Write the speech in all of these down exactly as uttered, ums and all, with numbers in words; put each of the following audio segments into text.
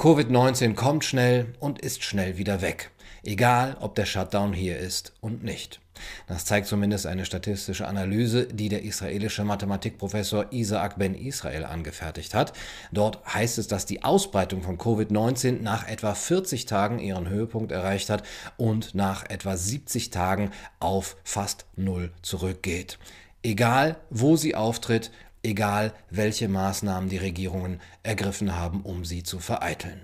Covid neunzehn kommt schnell und ist schnell wieder weg. Egal, ob der Shutdown hier ist und nicht. Das zeigt zumindest eine statistische Analyse, die der israelische Mathematikprofessor Isaac Ben Israel angefertigt hat. Dort heißt es, dass die Ausbreitung von Covid neunzehn nach etwa vierzig Tagen ihren Höhepunkt erreicht hat und nach etwa siebzig Tagen auf fast null zurückgeht. Egal, wo sie auftritt, egal, welche Maßnahmen die Regierungen ergriffen haben, um sie zu vereiteln.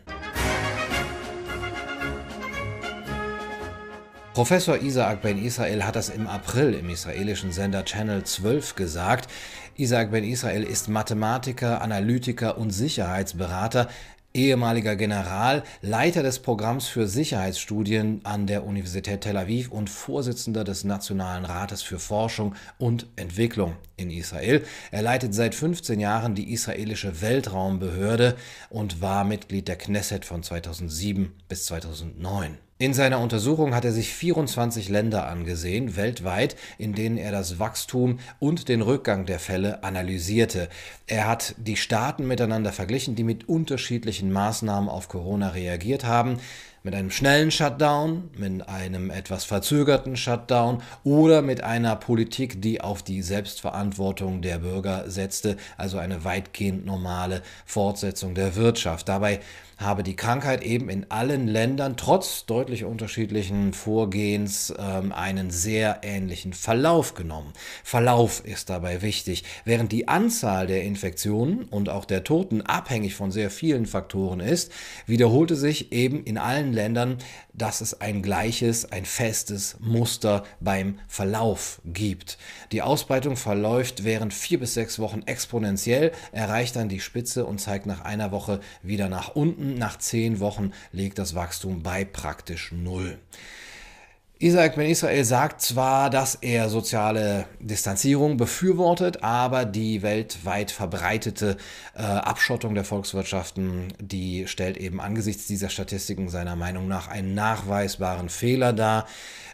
Professor Isaac Ben Israel hat das im April im israelischen Sender Channel zwölf gesagt. Isaac Ben Israel ist Mathematiker, Analytiker und Sicherheitsberater, ehemaliger General, Leiter des Programms für Sicherheitsstudien an der Universität Tel Aviv und Vorsitzender des Nationalen Rates für Forschung und Entwicklung in Israel. Er leitet seit fünfzehn Jahren die israelische Weltraumbehörde und war Mitglied der Knesset von zweitausendsieben bis zweitausendneun. In seiner Untersuchung hat er sich vierundzwanzig Länder angesehen, weltweit, in denen er das Wachstum und den Rückgang der Fälle analysierte. Er hat die Staaten miteinander verglichen, die mit unterschiedlichen Maßnahmen auf Corona reagiert haben. Mit einem schnellen Shutdown, mit einem etwas verzögerten Shutdown oder mit einer Politik, die auf die Selbstverantwortung der Bürger setzte, also eine weitgehend normale Fortsetzung der Wirtschaft. Dabei habe die Krankheit eben in allen Ländern trotz deutlich unterschiedlichen Vorgehens ähm, einen sehr ähnlichen Verlauf genommen. Verlauf ist dabei wichtig. Während die Anzahl der Infektionen und auch der Toten abhängig von sehr vielen Faktoren ist, wiederholte sich eben in allen Ländern, dass es ein gleiches, ein festes Muster beim Verlauf gibt. Die Ausbreitung verläuft während vier bis sechs Wochen exponentiell, erreicht dann die Spitze und zeigt nach einer Woche wieder nach unten. Nach zehn Wochen liegt das Wachstum bei praktisch null. Isaac Ben Israel sagt zwar, dass er soziale Distanzierung befürwortet, aber die weltweit verbreitete äh, Abschottung der Volkswirtschaften, die stellt eben angesichts dieser Statistiken seiner Meinung nach einen nachweisbaren Fehler dar.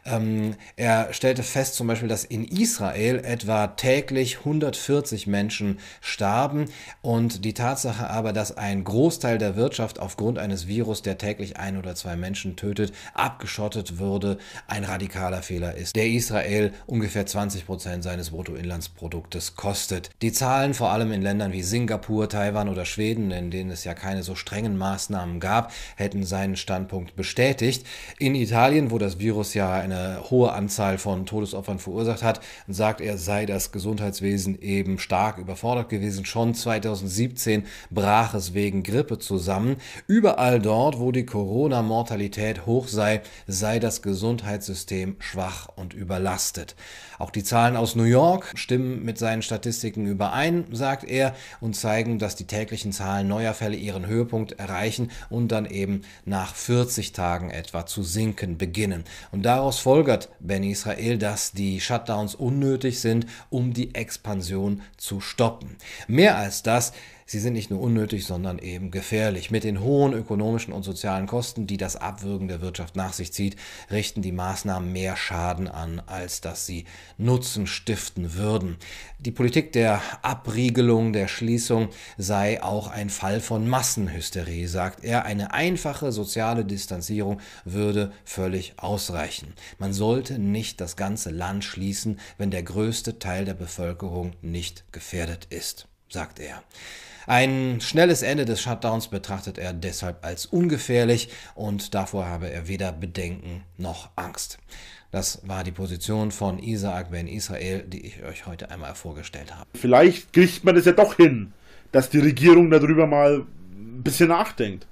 Ähm, er stellte fest zum Beispiel, dass in Israel etwa täglich hundertvierzig Menschen starben und die Tatsache aber, dass ein Großteil der Wirtschaft aufgrund eines Virus, der täglich ein oder zwei Menschen tötet, abgeschottet würde, ein radikaler Fehler ist, der Israel ungefähr zwanzig Prozent seines Bruttoinlandsproduktes kostet. Die Zahlen, vor allem in Ländern wie Singapur, Taiwan oder Schweden, in denen es ja keine so strengen Maßnahmen gab, hätten seinen Standpunkt bestätigt. In Italien, wo das Virus ja eine hohe Anzahl von Todesopfern verursacht hat, sagt er, sei das Gesundheitswesen eben stark überfordert gewesen. Schon zweitausendsiebzehn brach es wegen Grippe zusammen. Überall dort, wo die Corona-Mortalität hoch sei, sei das Gesundheitswesen System schwach und überlastet. Auch die Zahlen aus New York stimmen mit seinen Statistiken überein, sagt er, und zeigen, dass die täglichen Zahlen neuer Fälle ihren Höhepunkt erreichen und dann eben nach vierzig Tagen etwa zu sinken beginnen. Und daraus folgert Ben Israel, dass die Shutdowns unnötig sind, um die Expansion zu stoppen. Mehr als das, sie sind nicht nur unnötig, sondern eben gefährlich. Mit den hohen ökonomischen und sozialen Kosten, die das Abwürgen der Wirtschaft nach sich zieht, richten die Maßnahmen mehr Schaden an, als dass sie Nutzen stiften würden. Die Politik der Abriegelung, der Schließung sei auch ein Fall von Massenhysterie, sagt er. Eine einfache soziale Distanzierung würde völlig ausreichen. Man sollte nicht das ganze Land schließen, wenn der größte Teil der Bevölkerung nicht gefährdet ist, sagt er. Ein schnelles Ende des Shutdowns betrachtet er deshalb als ungefährlich und davor habe er weder Bedenken noch Angst. Das war die Position von Isaac Ben Israel, die ich euch heute einmal vorgestellt habe. Vielleicht kriegt man es ja doch hin, dass die Regierung darüber mal ein bisschen nachdenkt.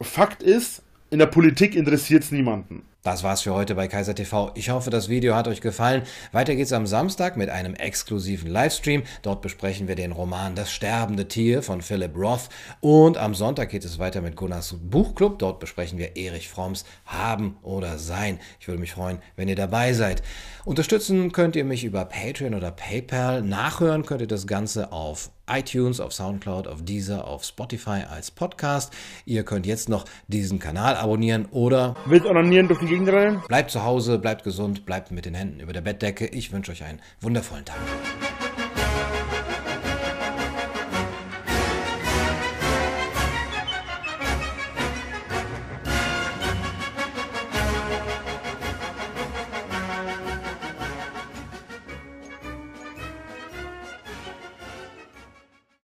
Fakt ist, in der Politik interessiert es niemanden. Das war's für heute bei Kaiser T V. Ich hoffe, das Video hat euch gefallen. Weiter geht's am Samstag mit einem exklusiven Livestream. Dort besprechen wir den Roman Das sterbende Tier von Philipp Roth. Und am Sonntag geht es weiter mit Gunnars Buchclub. Dort besprechen wir Erich Fromms Haben oder Sein. Ich würde mich freuen, wenn ihr dabei seid. Unterstützen könnt ihr mich über Patreon oder PayPal. Nachhören könnt ihr das Ganze auf iTunes, auf Soundcloud, auf Deezer, auf Spotify als Podcast. Ihr könnt jetzt noch diesen Kanal abonnieren oder mit Onanieren durch die Gegend rennen. Bleibt zu Hause, bleibt gesund, bleibt mit den Händen über der Bettdecke. Ich wünsche euch einen wundervollen Tag.